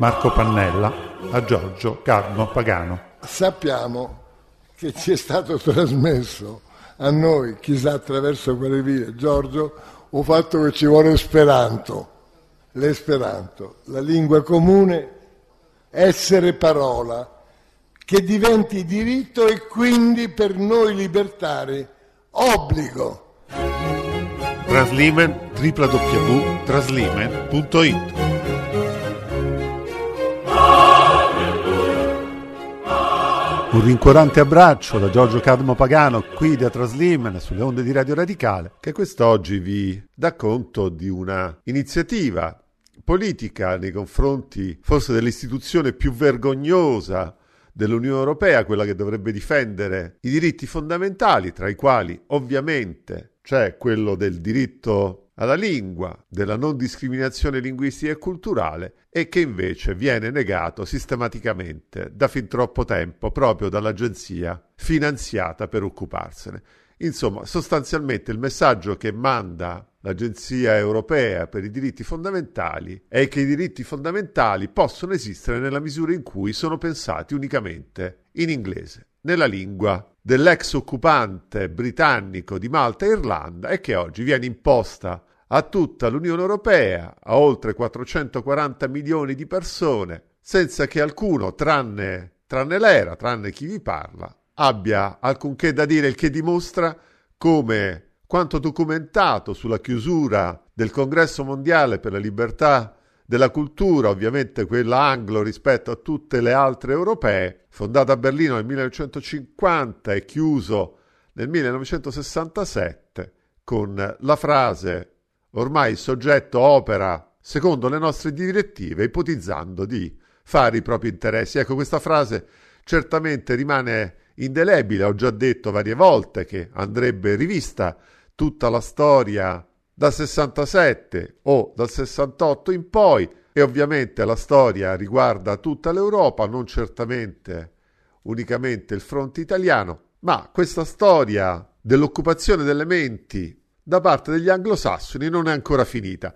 Marco Pannella a Giorgio Carlo Pagano. Sappiamo che ci è stato trasmesso a noi, chissà attraverso quelle vie, Giorgio, un fatto che ci vuole esperanto. L'esperanto, la lingua comune, essere parola, che diventi diritto e quindi per noi libertari obbligo. Translimen, www.translimen.it. Un rincuorante abbraccio da Giorgio Carlo Pagano qui da Translimen sulle onde di Radio Radicale, che quest'oggi vi dà conto di una iniziativa politica nei confronti forse dell'istituzione più vergognosa dell'Unione Europea, quella che dovrebbe difendere i diritti fondamentali, tra i quali ovviamente c'è quello del diritto alla lingua, della non discriminazione linguistica e culturale, e che invece viene negato sistematicamente da fin troppo tempo proprio dall'agenzia finanziata per occuparsene. Insomma, sostanzialmente il messaggio che manda l'Agenzia Europea per i diritti fondamentali è che i diritti fondamentali possono esistere nella misura in cui sono pensati unicamente in inglese, nella lingua dell'ex occupante britannico di Malta e Irlanda, e che oggi viene imposta a tutta l'Unione Europea, a oltre 440 milioni di persone, senza che alcuno, tranne l'ERA, tranne chi vi parla, abbia alcunché da dire, il che dimostra come quanto documentato sulla chiusura del Congresso Mondiale per la Libertà della Cultura, ovviamente quella anglo rispetto a tutte le altre europee, fondata a Berlino nel 1950 e chiuso nel 1967, con la frase ormai il soggetto opera secondo le nostre direttive, ipotizzando di fare i propri interessi. Ecco, questa frase certamente rimane indelebile. Ho già detto varie volte che andrebbe rivista tutta la storia dal 67 o dal 68 in poi, e ovviamente la storia riguarda tutta l'Europa, non certamente unicamente il fronte italiano, ma questa storia dell'occupazione delle menti da parte degli anglosassoni non è ancora finita.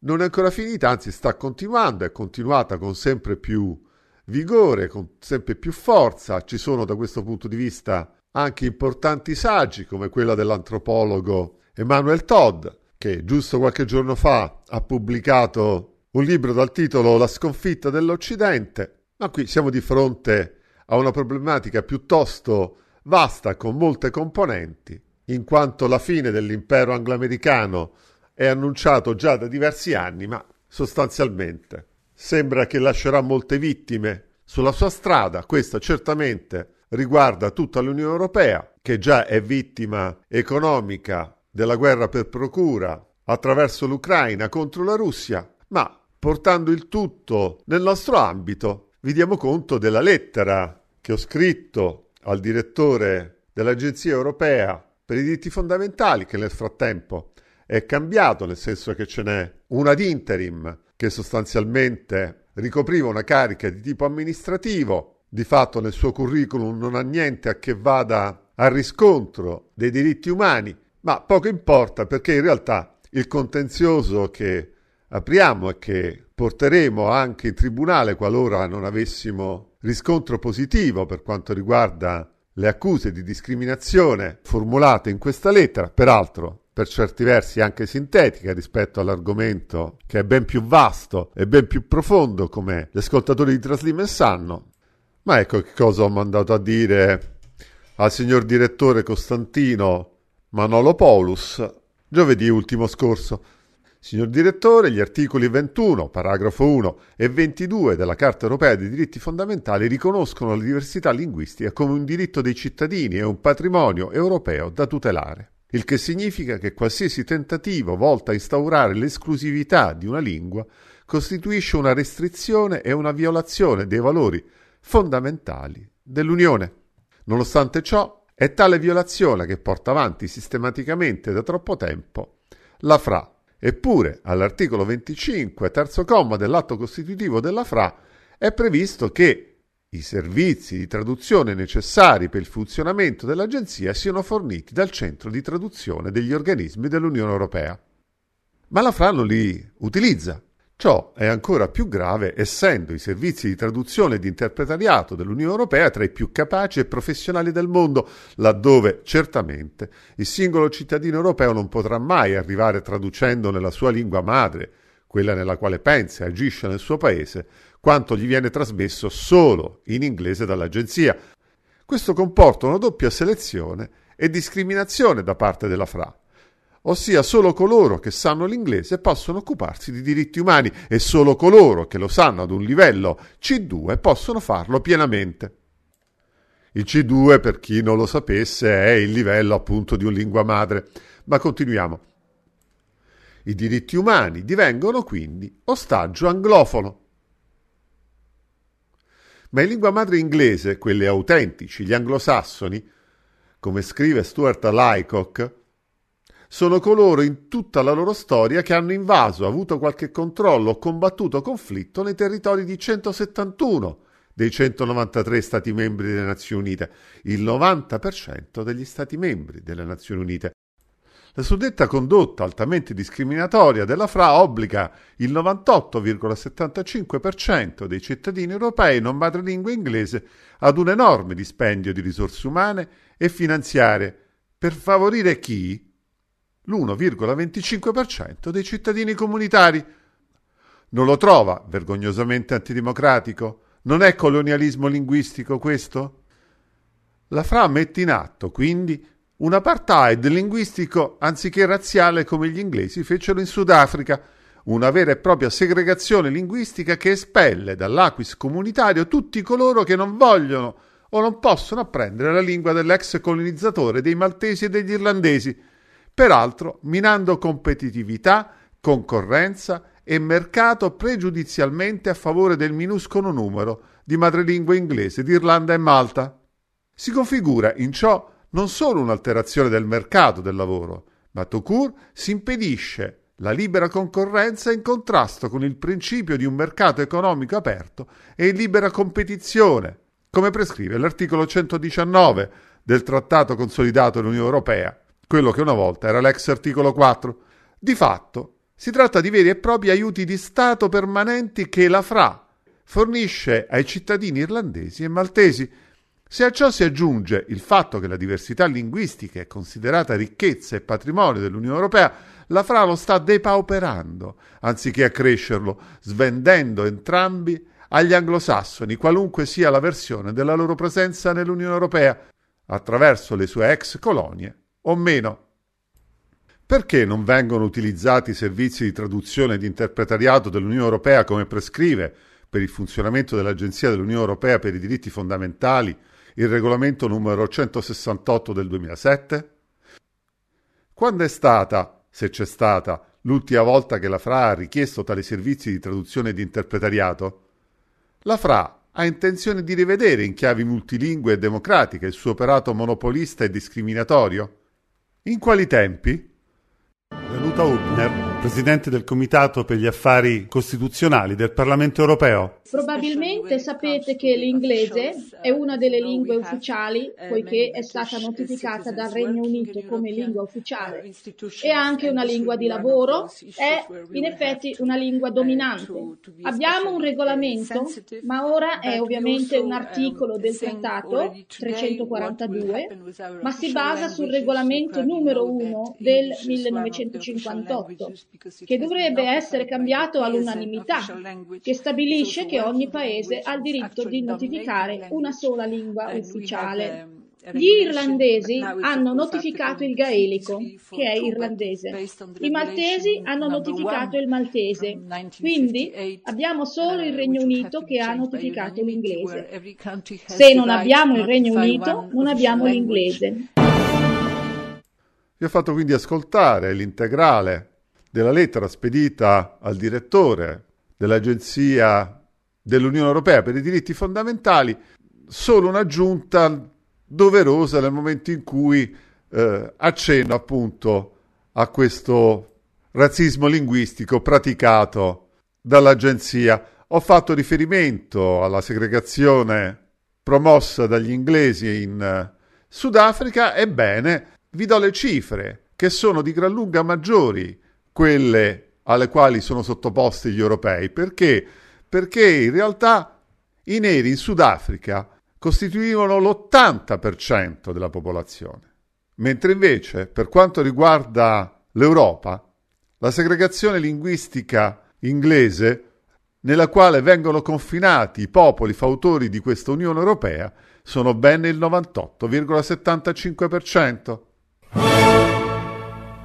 Non è ancora finita, anzi sta continuando, è continuata con sempre più vigore, con sempre più forza. Ci sono da questo punto di vista anche importanti saggi come quella dell'antropologo Emmanuel Todd, che giusto qualche giorno fa ha pubblicato un libro dal titolo La sconfitta dell'Occidente. Ma qui siamo di fronte a una problematica piuttosto vasta, con molte componenti, in quanto la fine dell'impero angloamericano è annunciato già da diversi anni, ma sostanzialmente sembra che lascerà molte vittime sulla sua strada. Questa certamente riguarda tutta l'Unione Europea, che già è vittima economica della guerra per procura attraverso l'Ucraina contro la Russia, ma portando il tutto nel nostro ambito vi diamo conto della lettera che ho scritto al direttore dell'Agenzia Europea per i diritti fondamentali, che nel frattempo è cambiato, nel senso che ce n'è una ad interim che sostanzialmente ricopriva una carica di tipo amministrativo, di fatto nel suo curriculum non ha niente a che vada al riscontro dei diritti umani. Ma poco importa, perché in realtà il contenzioso che apriamo e che porteremo anche in tribunale qualora non avessimo riscontro positivo per quanto riguarda le accuse di discriminazione formulate in questa lettera, peraltro per certi versi anche sintetica rispetto all'argomento che è ben più vasto e ben più profondo, come gli ascoltatori di Translimen sanno. Ma ecco che cosa ho mandato a dire al signor direttore Costantino Manolopoulos giovedì ultimo scorso. Signor direttore, gli articoli 21, paragrafo 1 e 22 della Carta Europea dei diritti fondamentali riconoscono la diversità linguistica come un diritto dei cittadini e un patrimonio europeo da tutelare, il che significa che qualsiasi tentativo volta a instaurare l'esclusività di una lingua costituisce una restrizione e una violazione dei valori fondamentali dell'Unione. Nonostante ciò, è tale violazione che porta avanti sistematicamente da troppo tempo la FRA. Eppure, all'articolo 25, terzo comma dell'atto costitutivo della FRA, è previsto che i servizi di traduzione necessari per il funzionamento dell'Agenzia siano forniti dal centro di traduzione degli organismi dell'Unione Europea. Ma la FRA non li utilizza. Ciò è ancora più grave essendo i servizi di traduzione e di interpretariato dell'Unione Europea tra i più capaci e professionali del mondo, laddove certamente il singolo cittadino europeo non potrà mai arrivare traducendo nella sua lingua madre, quella nella quale pensa e agisce nel suo paese, quanto gli viene trasmesso solo in inglese dall'agenzia. Questo comporta una doppia selezione e discriminazione da parte della FRA. Ossia solo coloro che sanno l'inglese possono occuparsi di diritti umani e solo coloro che lo sanno ad un livello C2 possono farlo pienamente. Il C2, per chi non lo sapesse, è il livello appunto di una lingua madre. Ma continuiamo. I diritti umani divengono quindi ostaggio anglofono. Ma in lingua madre inglese, quelli autentici, gli anglosassoni, come scrive Stuart Lycock, sono coloro in tutta la loro storia che hanno invaso, avuto qualche controllo o combattuto conflitto nei territori di 171 dei 193 Stati membri delle Nazioni Unite, il 90% degli Stati membri delle Nazioni Unite. La suddetta condotta altamente discriminatoria della FRA obbliga il 98,75% dei cittadini europei non madrelingua inglese ad un enorme dispendio di risorse umane e finanziarie per favorire chi? L'1,25% dei cittadini comunitari. Non lo trova vergognosamente antidemocratico? Non è colonialismo linguistico questo? La FRA mette in atto, quindi, un apartheid linguistico anziché razziale come gli inglesi fecero in Sudafrica, una vera e propria segregazione linguistica che espelle dall'aquis comunitario tutti coloro che non vogliono o non possono apprendere la lingua dell'ex colonizzatore dei maltesi e degli irlandesi, peraltro minando competitività, concorrenza e mercato pregiudizialmente a favore del minuscolo numero di madrelingua inglese di Irlanda e Malta. Si configura in ciò non solo un'alterazione del mercato del lavoro, ma tout court si impedisce la libera concorrenza in contrasto con il principio di un mercato economico aperto e in libera competizione, come prescrive l'articolo 119 del Trattato Consolidato dell'Unione Europea, quello che una volta era l'ex articolo 4. Di fatto, si tratta di veri e propri aiuti di Stato permanenti che la FRA fornisce ai cittadini irlandesi e maltesi. Se a ciò si aggiunge il fatto che la diversità linguistica è considerata ricchezza e patrimonio dell'Unione Europea, la FRA lo sta depauperando, anziché accrescerlo, svendendo entrambi agli anglosassoni, qualunque sia la versione della loro presenza nell'Unione Europea, attraverso le sue ex colonie o meno. Perché non vengono utilizzati i servizi di traduzione e di interpretariato dell'Unione Europea come prescrive per il funzionamento dell'Agenzia dell'Unione Europea per i diritti fondamentali il regolamento numero 168 del 2007? Quando è stata, se c'è stata, l'ultima volta che la FRA ha richiesto tali servizi di traduzione e di interpretariato? La FRA ha intenzione di rivedere in chiavi multilingue e democratiche il suo operato monopolista e discriminatorio? In quali tempi? Benvenuta Hubner, Presidente del Comitato per gli Affari Costituzionali del Parlamento Europeo. Probabilmente sapete che l'inglese è una delle lingue ufficiali, poiché è stata notificata dal Regno Unito come lingua ufficiale. È anche una lingua di lavoro, è in effetti una lingua dominante. Abbiamo un regolamento, ma ora è ovviamente un articolo del Trattato 342, ma si basa sul regolamento numero 1 del 1958, che dovrebbe essere cambiato all'unanimità, che stabilisce che ogni paese ha il diritto di notificare una sola lingua ufficiale. Gli irlandesi hanno notificato il gaelico, che è irlandese. I maltesi hanno notificato il maltese. Quindi abbiamo solo il Regno Unito che ha notificato l'inglese. Se non abbiamo il Regno Unito, non abbiamo l'inglese. Vi ho fatto quindi ascoltare l'integrale della lettera spedita al direttore dell'Agenzia dell'Unione Europea per i diritti fondamentali, solo un'aggiunta doverosa nel momento in cui accenno appunto a questo razzismo linguistico praticato dall'Agenzia. Ho fatto riferimento alla segregazione promossa dagli inglesi in Sudafrica. Ebbene, vi do le cifre che sono di gran lunga maggiori quelle alle quali sono sottoposti gli europei. Perché? Perché in realtà i neri in Sudafrica costituivano l'80% della popolazione, mentre invece per quanto riguarda l'Europa la segregazione linguistica inglese, nella quale vengono confinati i popoli fautori di questa Unione Europea, sono ben il 98,75%.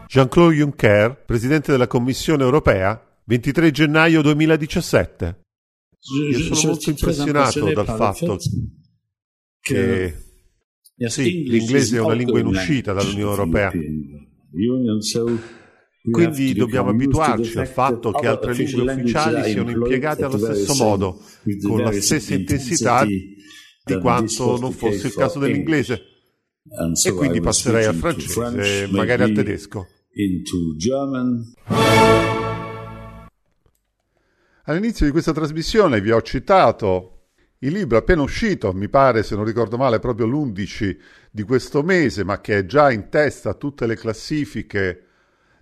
Jean-Claude Juncker, presidente della Commissione Europea, 23 gennaio 2017. Io sono molto impressionato dal fatto che sì, l'inglese è una lingua in uscita dall'Unione Europea. Quindi dobbiamo abituarci al fatto che altre lingue ufficiali siano impiegate allo stesso modo, con la stessa intensità di quanto non fosse il caso dell'inglese. E quindi passerei al francese e magari al tedesco. All'inizio di questa trasmissione vi ho citato il libro appena uscito, mi pare, se non ricordo male, proprio l'11 di questo mese, ma che è già in testa a tutte le classifiche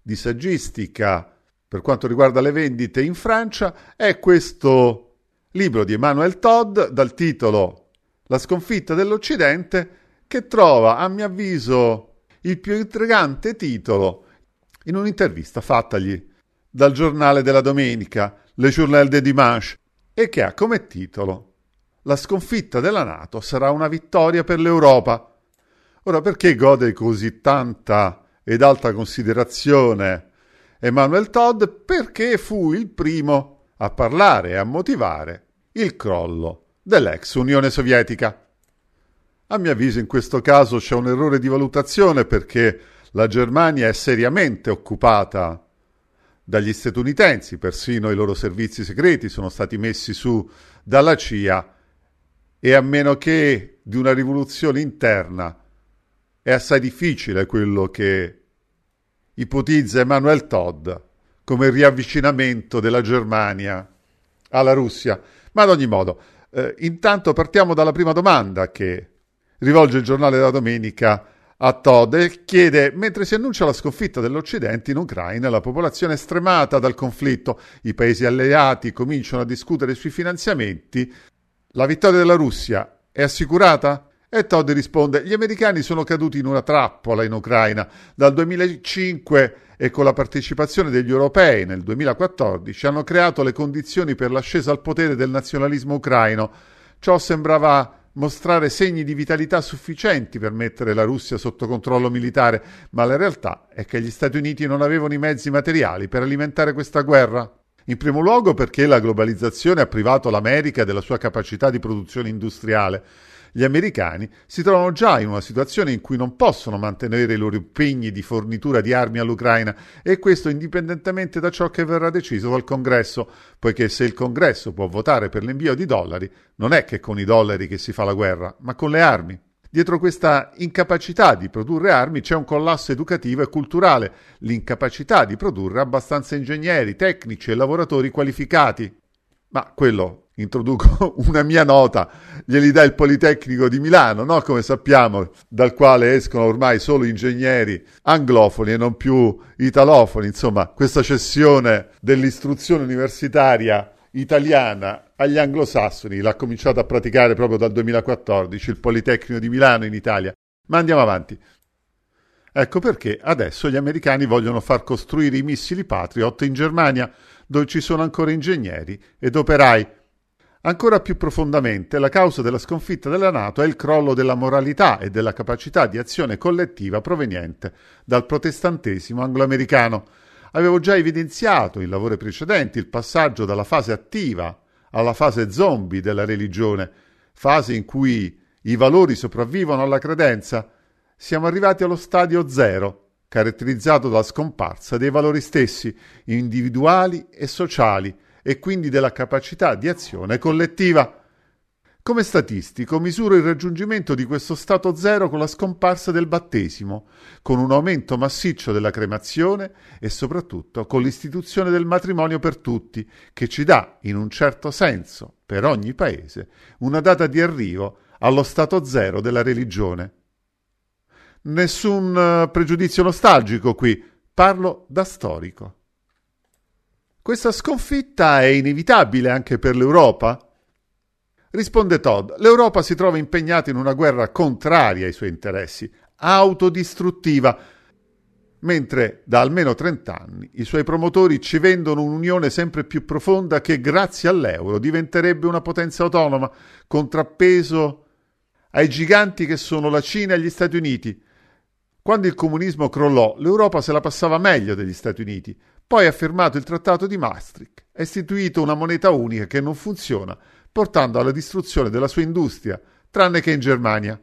di saggistica per quanto riguarda le vendite in Francia, è questo libro di Emmanuel Todd dal titolo La sconfitta dell'Occidente, che trova, a mio avviso, il più intrigante titolo in un'intervista fattagli dal giornale della domenica, Le Journal Du Dimanche, e che ha come titolo La sconfitta della NATO sarà una vittoria per l'Europa. Ora, perché gode così tanta ed alta considerazione Emmanuel Todd? Perché fu il primo a parlare e a motivare il crollo dell'ex Unione Sovietica. A mio avviso in questo caso c'è un errore di valutazione, perché la Germania è seriamente occupata dagli statunitensi, persino i loro servizi segreti sono stati messi su dalla CIA, e a meno che di una rivoluzione interna è assai difficile quello che ipotizza Emmanuel Todd come riavvicinamento della Germania alla Russia. Ma ad ogni modo, intanto partiamo dalla prima domanda che rivolge il giornale della domenica a Todd, e chiede: mentre si annuncia la sconfitta dell'Occidente in Ucraina, la popolazione è stremata dal conflitto, i paesi alleati cominciano a discutere sui finanziamenti, la vittoria della Russia è assicurata? E Todd risponde: gli americani sono caduti in una trappola in Ucraina. Dal 2005 e con la partecipazione degli europei nel 2014 hanno creato le condizioni per l'ascesa al potere del nazionalismo ucraino. Ciò sembrava mostrare segni di vitalità sufficienti per mettere la Russia sotto controllo militare, ma la realtà è che gli Stati Uniti non avevano i mezzi materiali per alimentare questa guerra. In primo luogo perché la globalizzazione ha privato l'America della sua capacità di produzione industriale. Gli americani si trovano già in una situazione in cui non possono mantenere i loro impegni di fornitura di armi all'Ucraina, e questo indipendentemente da ciò che verrà deciso dal Congresso, poiché se il Congresso può votare per l'invio di dollari, non è che con i dollari che si fa la guerra, ma con le armi. Dietro questa incapacità di produrre armi c'è un collasso educativo e culturale, l'incapacità di produrre abbastanza ingegneri, tecnici e lavoratori qualificati. Ma quello, introduco una mia nota, glieli dà il Politecnico di Milano, no? Come sappiamo, dal quale escono ormai solo ingegneri anglofoni e non più italofoni. Insomma, questa cessione dell'istruzione universitaria italiana agli anglosassoni l'ha cominciata a praticare proprio dal 2014 il Politecnico di Milano in Italia. Ma andiamo avanti. Ecco perché adesso gli americani vogliono far costruire i missili Patriot in Germania, dove ci sono ancora ingegneri ed operai. Ancora più profondamente, la causa della sconfitta della NATO è il crollo della moralità e della capacità di azione collettiva proveniente dal protestantesimo angloamericano. Avevo già evidenziato in lavori precedenti il passaggio dalla fase attiva alla fase zombie della religione, fase in cui i valori sopravvivono alla credenza. Siamo arrivati allo stadio zero, caratterizzato dalla scomparsa dei valori stessi, individuali e sociali, e quindi della capacità di azione collettiva. Come statistico misuro il raggiungimento di questo stato zero con la scomparsa del battesimo, con un aumento massiccio della cremazione e soprattutto con l'istituzione del matrimonio per tutti, che ci dà, in un certo senso, per ogni paese, una data di arrivo allo stato zero della religione. Nessun pregiudizio nostalgico qui, parlo da storico. Questa sconfitta è inevitabile anche per l'Europa? Risponde Todd, l'Europa si trova impegnata in una guerra contraria ai suoi interessi, autodistruttiva, mentre da almeno 30 anni i suoi promotori ci vendono un'unione sempre più profonda che grazie all'euro diventerebbe una potenza autonoma, contrappeso ai giganti che sono la Cina e gli Stati Uniti. Quando il comunismo crollò, l'Europa se la passava meglio degli Stati Uniti. Poi ha firmato il Trattato di Maastricht, ha istituito una moneta unica che non funziona, portando alla distruzione della sua industria, tranne che in Germania.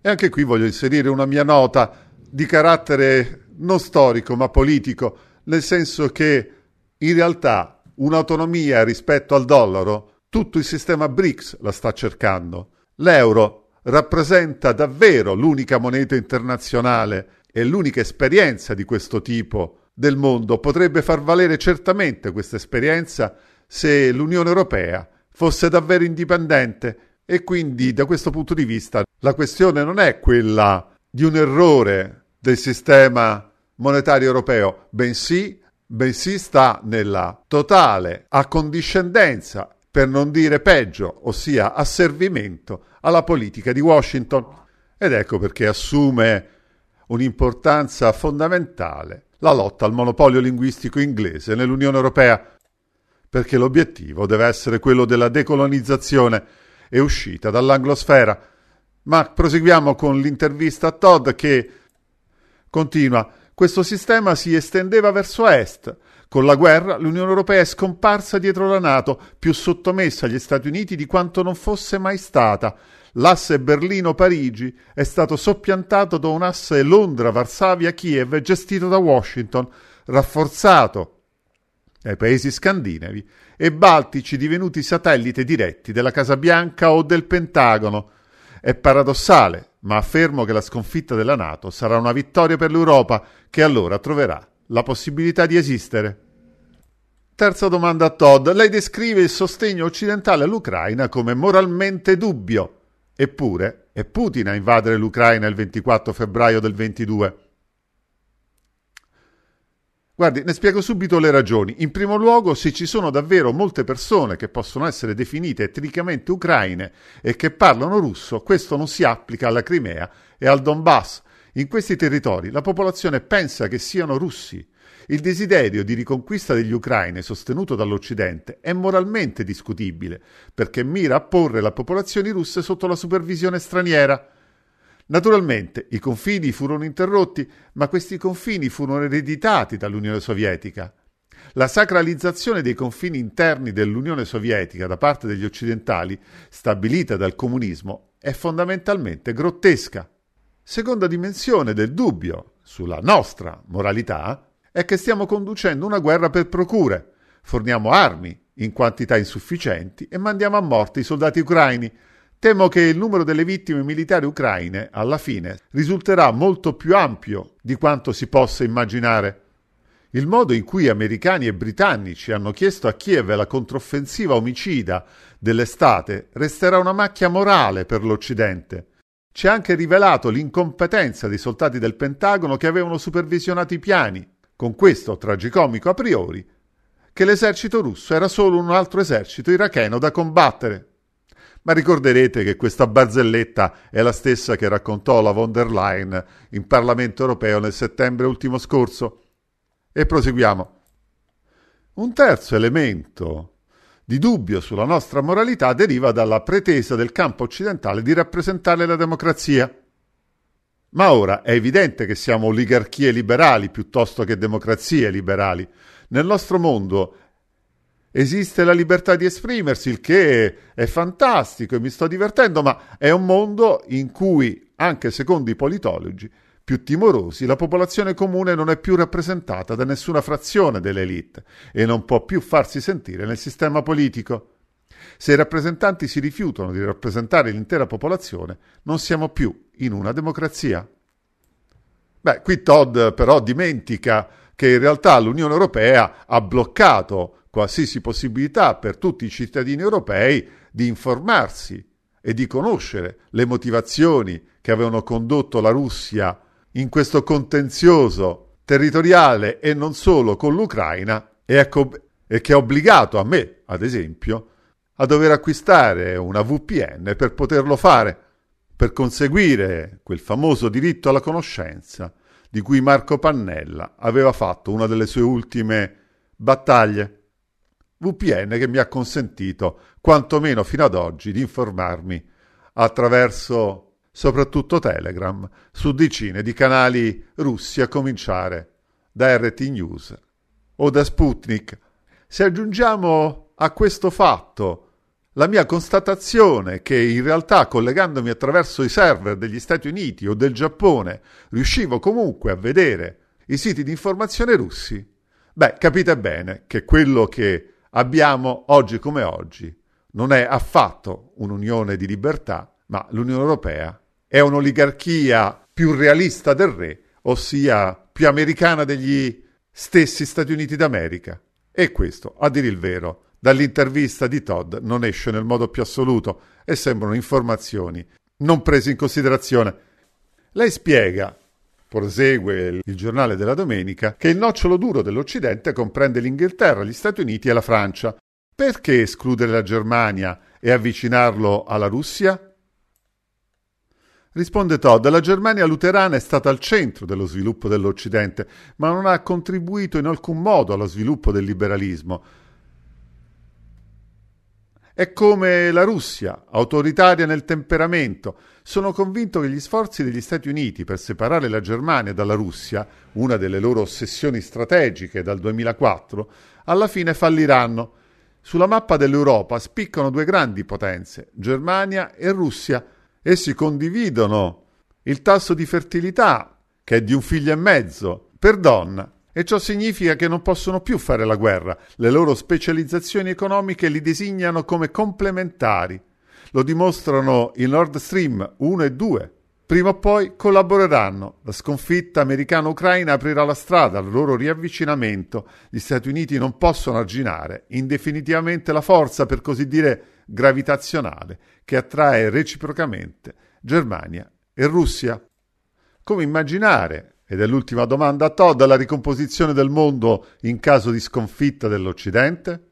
E anche qui voglio inserire una mia nota di carattere non storico ma politico, nel senso che in realtà un'autonomia rispetto al dollaro tutto il sistema BRICS la sta cercando. L'euro rappresenta davvero l'unica moneta internazionale e l'unica esperienza di questo tipo del mondo. Potrebbe far valere certamente questa esperienza se l'Unione Europea fosse davvero indipendente, e quindi da questo punto di vista la questione non è quella di un errore del sistema monetario europeo, bensì sta nella totale accondiscendenza, per non dire peggio, ossia asservimento alla politica di Washington. Ed ecco perché assume un'importanza fondamentale la lotta al monopolio linguistico inglese nell'Unione Europea, perché l'obiettivo deve essere quello della decolonizzazione e uscita dall'anglosfera. Ma proseguiamo con l'intervista a Todd che continua. Questo sistema si estendeva verso est. Con la guerra l'Unione Europea è scomparsa dietro la NATO, più sottomessa agli Stati Uniti di quanto non fosse mai stata. L'asse Berlino-Parigi è stato soppiantato da un asse Londra-Varsavia-Kiev gestito da Washington, rafforzato dai paesi scandinavi e baltici divenuti satellite diretti della Casa Bianca o del Pentagono. È paradossale, ma affermo che la sconfitta della NATO sarà una vittoria per l'Europa, che allora troverà la possibilità di esistere. Terza domanda a Todd. Lei descrive il sostegno occidentale all'Ucraina come moralmente dubbio. Eppure è Putin a invadere l'Ucraina il 24 febbraio del 22. Guardi, ne spiego subito le ragioni. In primo luogo, se ci sono davvero molte persone che possono essere definite etnicamente ucraine e che parlano russo, questo non si applica alla Crimea e al Donbass. In questi territori la popolazione pensa che siano russi. Il desiderio di riconquista degli ucraini sostenuto dall'Occidente è moralmente discutibile, perché mira a porre le popolazioni russe sotto la supervisione straniera. Naturalmente i confini furono interrotti, ma questi confini furono ereditati dall'Unione Sovietica. La sacralizzazione dei confini interni dell'Unione Sovietica da parte degli occidentali, stabilita dal comunismo, è fondamentalmente grottesca. Seconda dimensione del dubbio sulla nostra moralità è che stiamo conducendo una guerra per procure. Forniamo armi in quantità insufficienti e mandiamo a morte i soldati ucraini. Temo che il numero delle vittime militari ucraine alla fine risulterà molto più ampio di quanto si possa immaginare. Il modo in cui americani e britannici hanno chiesto a Kiev la controffensiva omicida dell'estate resterà una macchia morale per l'Occidente. Ci ha anche rivelato l'incompetenza dei soldati del Pentagono che avevano supervisionato i piani, con questo tragicomico a priori, che l'esercito russo era solo un altro esercito iracheno da combattere. Ma ricorderete che questa barzelletta è la stessa che raccontò la von der Leyen in Parlamento europeo nel settembre ultimo scorso. E proseguiamo. Un terzo elemento di dubbio sulla nostra moralità deriva dalla pretesa del campo occidentale di rappresentare la democrazia. Ma ora è evidente che siamo oligarchie liberali piuttosto che democrazie liberali. Nel nostro mondo esiste la libertà di esprimersi, il che è fantastico e mi sto divertendo, ma è un mondo in cui, anche secondo i politologi più timorosi, la popolazione comune non è più rappresentata da nessuna frazione dell'elite e non può più farsi sentire nel sistema politico. Se i rappresentanti si rifiutano di rappresentare l'intera popolazione, non siamo più in una democrazia. Beh, qui Todd però dimentica che in realtà l'Unione Europea ha bloccato qualsiasi possibilità per tutti i cittadini europei di informarsi e di conoscere le motivazioni che avevano condotto la Russia in questo contenzioso territoriale e non solo con l'Ucraina, e ecco, e che ha obbligato a me, ad esempio, a dover acquistare una VPN per poterlo fare, per conseguire quel famoso diritto alla conoscenza di cui Marco Pannella aveva fatto una delle sue ultime battaglie. VPN che mi ha consentito, quantomeno fino ad oggi, di informarmi attraverso soprattutto Telegram su decine di canali russi, a cominciare da RT News o da Sputnik. Se aggiungiamo a questo fatto la mia constatazione che in realtà, collegandomi attraverso i server degli Stati Uniti o del Giappone, riuscivo comunque a vedere i siti di informazione russi, beh, capite bene che quello che abbiamo oggi come oggi non è affatto un'unione di libertà, ma l'Unione Europea è un'oligarchia più realista del re, ossia più americana degli stessi Stati Uniti d'America. E questo, a dire il vero, dall'intervista di Todd non esce nel modo più assoluto e sembrano informazioni non prese in considerazione. Lei spiega, prosegue il giornale della domenica, che il nocciolo duro dell'Occidente comprende l'Inghilterra, gli Stati Uniti e la Francia. Perché escludere la Germania e avvicinarlo alla Russia? Risponde Todd, la Germania luterana è stata al centro dello sviluppo dell'Occidente, ma non ha contribuito in alcun modo allo sviluppo del liberalismo. È come la Russia, autoritaria nel temperamento. Sono convinto che gli sforzi degli Stati Uniti per separare la Germania dalla Russia, una delle loro ossessioni strategiche dal 2004, alla fine falliranno. Sulla mappa dell'Europa spiccano due grandi potenze, Germania e Russia. Essi condividono il tasso di fertilità, che è di 1,5 figli per donna. E ciò significa che non possono più fare la guerra. Le loro specializzazioni economiche li designano come complementari. Lo dimostrano il Nord Stream 1 e 2. Prima o poi collaboreranno. La sconfitta americano-ucraina aprirà la strada al loro riavvicinamento. Gli Stati Uniti non possono arginare indefinitivamente la forza, per così dire, gravitazionale che attrae reciprocamente Germania e Russia. Come immaginare, ed è l'ultima domanda a Todd, alla ricomposizione del mondo in caso di sconfitta dell'Occidente?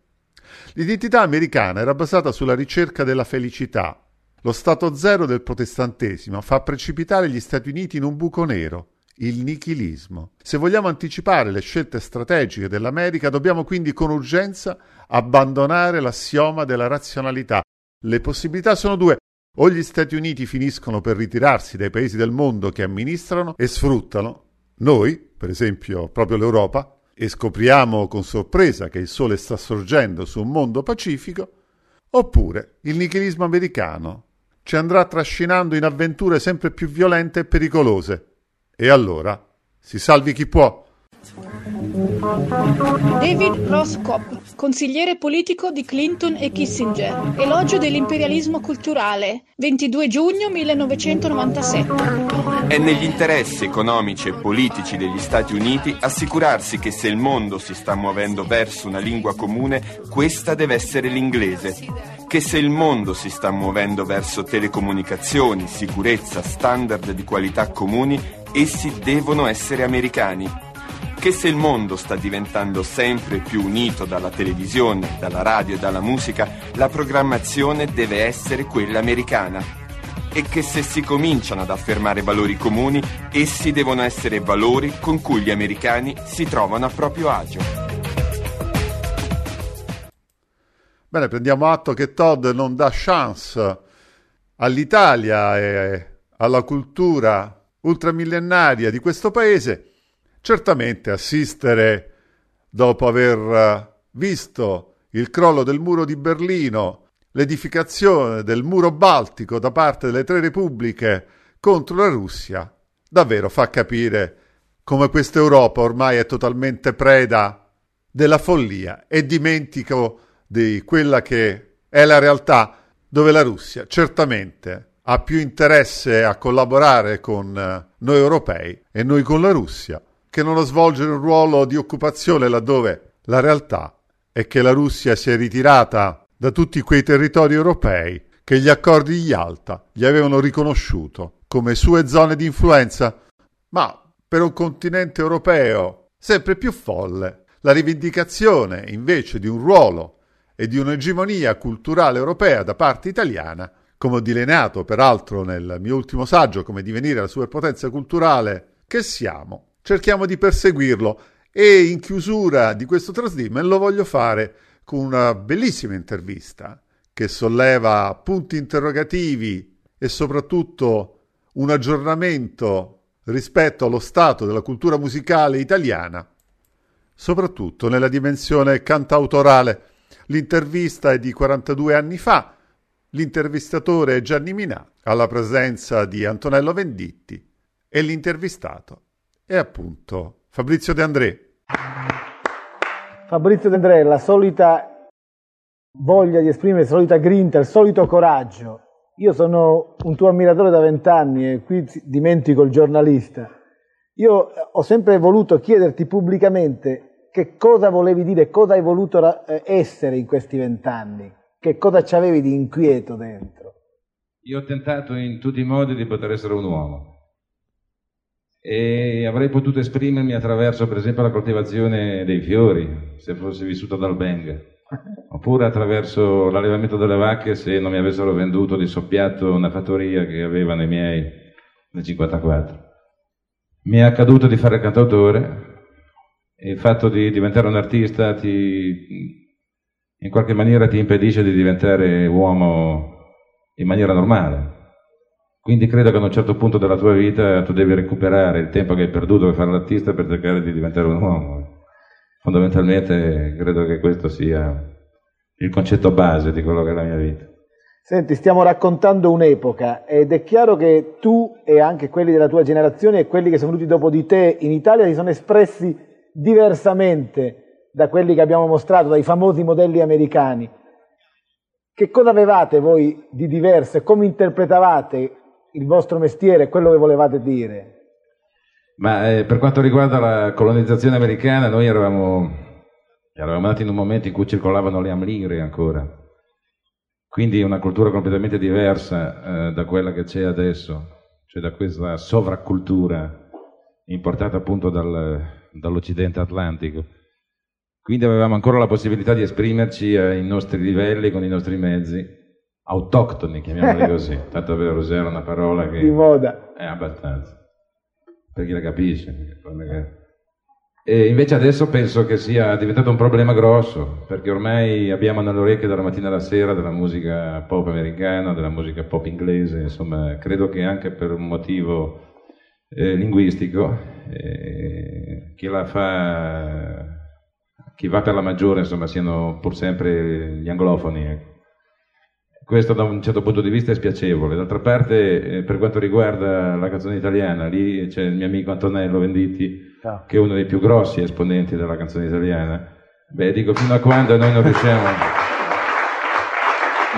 L'identità americana era basata sulla ricerca della felicità. Lo stato zero del protestantesimo fa precipitare gli Stati Uniti in un buco nero, il nichilismo. Se vogliamo anticipare le scelte strategiche dell'America, dobbiamo quindi con urgenza abbandonare l'assioma della razionalità. Le possibilità sono due. O gli Stati Uniti finiscono per ritirarsi dai paesi del mondo che amministrano e sfruttano, noi, per esempio, proprio l'Europa, e scopriamo con sorpresa che il sole sta sorgendo su un mondo pacifico, oppure il nichilismo americano ci andrà trascinando in avventure sempre più violente e pericolose. E allora si salvi chi può. David Rothkopp, consigliere politico di Clinton e Kissinger, elogio dell'imperialismo culturale, 22 giugno 1997. È negli interessi economici e politici degli Stati Uniti assicurarsi che se il mondo si sta muovendo verso una lingua comune, questa deve essere l'inglese. Che se il mondo si sta muovendo verso telecomunicazioni, sicurezza, standard di qualità comuni, essi devono essere americani. Che se il mondo sta diventando sempre più unito dalla televisione, dalla radio e dalla musica, la programmazione deve essere quella americana. E che se si cominciano ad affermare valori comuni, essi devono essere valori con cui gli americani si trovano a proprio agio. Bene, prendiamo atto che Todd non dà chance all'Italia e alla cultura ultramillenaria di questo paese. Certamente assistere, dopo aver visto il crollo del muro di Berlino, l'edificazione del muro baltico da parte delle tre repubbliche contro la Russia, davvero fa capire come questa Europa ormai è totalmente preda della follia e dimentico di quella che è la realtà, dove la Russia certamente ha più interesse a collaborare con noi europei e noi con la Russia, che non svolgere un ruolo di occupazione, laddove la realtà è che la Russia si è ritirata da tutti quei territori europei che gli accordi di Yalta gli avevano riconosciuto come sue zone di influenza. Ma per un continente europeo sempre più folle, La rivendicazione invece di un ruolo e di un'egemonia culturale europea da parte italiana, come ho delineato peraltro nel mio ultimo saggio Come divenire la superpotenza culturale che siamo, cerchiamo di perseguirlo. E in chiusura di questo Translimen lo voglio fare con una bellissima intervista che solleva punti interrogativi e soprattutto un aggiornamento rispetto allo stato della cultura musicale italiana, soprattutto nella dimensione cantautorale. L'intervista è di 42 anni fa, l'intervistatore è Gianni Minà, alla presenza di Antonello Venditti, e l'intervistato è appunto Fabrizio De André. Fabrizio De André, la solita voglia di esprimere, la solita grinta, il solito coraggio. Io sono un tuo ammiratore da 20 anni e qui dimentico il giornalista. Io ho sempre voluto chiederti pubblicamente che cosa volevi dire, cosa hai voluto essere in questi 20 anni, che cosa ci avevi di inquieto dentro. Io ho tentato in tutti i modi di poter essere un uomo e avrei potuto esprimermi attraverso, per esempio, la coltivazione dei fiori, se fossi vissuto ad Albenga, oppure attraverso l'allevamento delle vacche, se non mi avessero venduto di soppiatto una fattoria che avevano i miei nel 1954. Mi è accaduto di fare il cantautore e il fatto di diventare un artista in qualche maniera ti impedisce di diventare uomo in maniera normale. Quindi credo che a un certo punto della tua vita tu devi recuperare il tempo che hai perduto per fare l'artista per cercare di diventare un uomo. Fondamentalmente credo che questo sia il concetto base di quello che è la mia vita. Senti, stiamo raccontando un'epoca ed è chiaro che tu e anche quelli della tua generazione e quelli che sono venuti dopo di te in Italia si sono espressi diversamente da quelli che abbiamo mostrato, dai famosi modelli americani. Che cosa avevate voi di diverso e come interpretavate il vostro mestiere e quello che volevate dire? Ma per quanto riguarda la colonizzazione americana, noi eravamo nati in un momento in cui circolavano le amlire ancora, quindi una cultura completamente diversa da quella che c'è adesso, cioè da questa sovracultura importata appunto dall'Occidente Atlantico. Quindi avevamo ancora la possibilità di esprimerci ai nostri livelli con i nostri mezzi autoctoni, chiamiamoli così, tanto per usare una parola che di moda è abbastanza. Per chi la capisce. E invece adesso penso che sia diventato un problema grosso, perché ormai abbiamo nelle orecchie dalla mattina alla sera della musica pop americana, della musica pop inglese, insomma credo che anche per un motivo linguistico chi va per la maggiore, insomma, siano pur sempre gli anglofoni. Questo da un certo punto di vista è spiacevole. D'altra parte, per quanto riguarda la canzone italiana, lì c'è il mio amico Antonello Venditti, che è uno dei più grossi esponenti della canzone italiana. Beh, dico, fino a quando noi non riusciamo...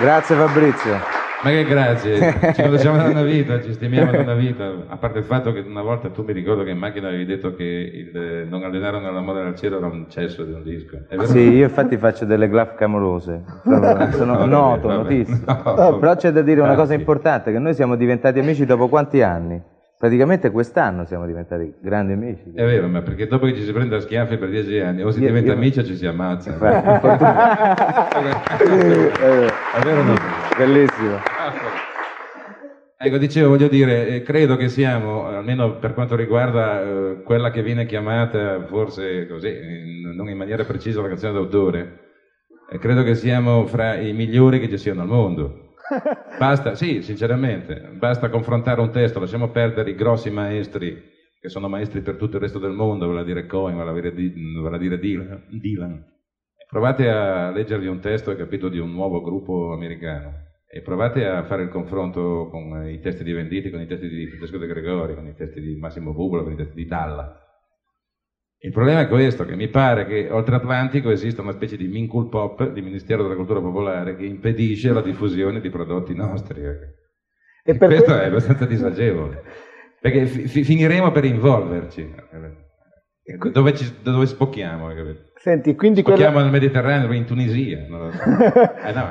Grazie Fabrizio. Ma che grazie, ci conosciamo da una vita, ci stimiamo da una vita. A parte il fatto che una volta tu mi ricordo che in macchina avevi detto che il non allenare l'amore al cielo era un cesso di un disco. Sì, io infatti faccio delle gaffe clamorose, sono noto, notissimo. No, però c'è da dire una cosa importante, che noi siamo diventati amici dopo quanti anni? Praticamente quest'anno siamo diventati grandi amici. È vero, ma perché dopo che ci si prende a schiaffi per 10 anni, o si diventa amici o ci si ammazza. È vero, no? Bellissimo. Ecco, dicevo, voglio dire, credo che siamo, almeno per quanto riguarda quella che viene chiamata, forse così, non in maniera precisa, la canzone d'autore, credo che siamo fra i migliori che ci siano al mondo. Basta, sì, sinceramente, basta confrontare un testo, lasciamo perdere i grossi maestri, che sono maestri per tutto il resto del mondo, vale a dire Cohen, vale a dire Dylan. Provate a leggervi un testo, hai capito, di un nuovo gruppo americano e provate a fare il confronto con i testi di Venditti, con i testi di Francesco De Gregori, con i testi di Massimo Bubla, con i testi di Dalla. Il problema è questo, che mi pare che oltre Atlantico esista una specie di mincul pop, di Ministero della Cultura Popolare, che impedisce la diffusione di prodotti nostri. E questo è abbastanza disagevole, perché finiremo per involverci, dove spocchiamo. Senti, quindi spocchiamo nel Mediterraneo, in Tunisia, non lo so. No,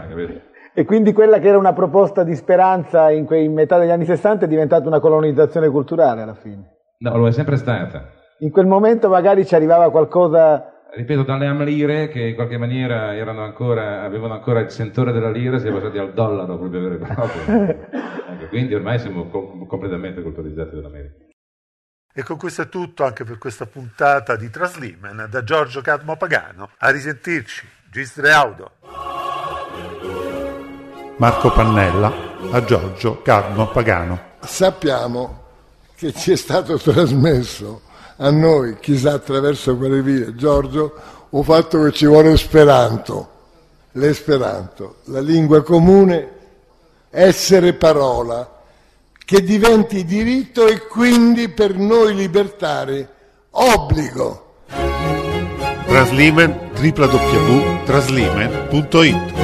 capito? E quindi quella che era una proposta di speranza in metà degli anni 60 è diventata una colonizzazione culturale alla fine. No, lo è sempre stata. In quel momento magari ci arrivava qualcosa ripeto, dalle amlire, che in qualche maniera erano ancora, avevano ancora il sentore della lira, si è passati al dollaro proprio vero e proprio. Ecco, quindi ormai siamo completamente culturizzati dall'America. E con questo è tutto anche per questa puntata di Translimen. Da Giorgio Carlo Pagano, a risentirci. Gistre Audo. Marco Pannella a Giorgio Carlo Pagano. Sappiamo che ci è stato trasmesso a noi, chissà attraverso quelle vie, Giorgio, un fatto che ci vuole esperanto. L'esperanto, la lingua comune, essere parola, che diventi diritto e quindi per noi libertari obbligo. Translimen, www.translimen.it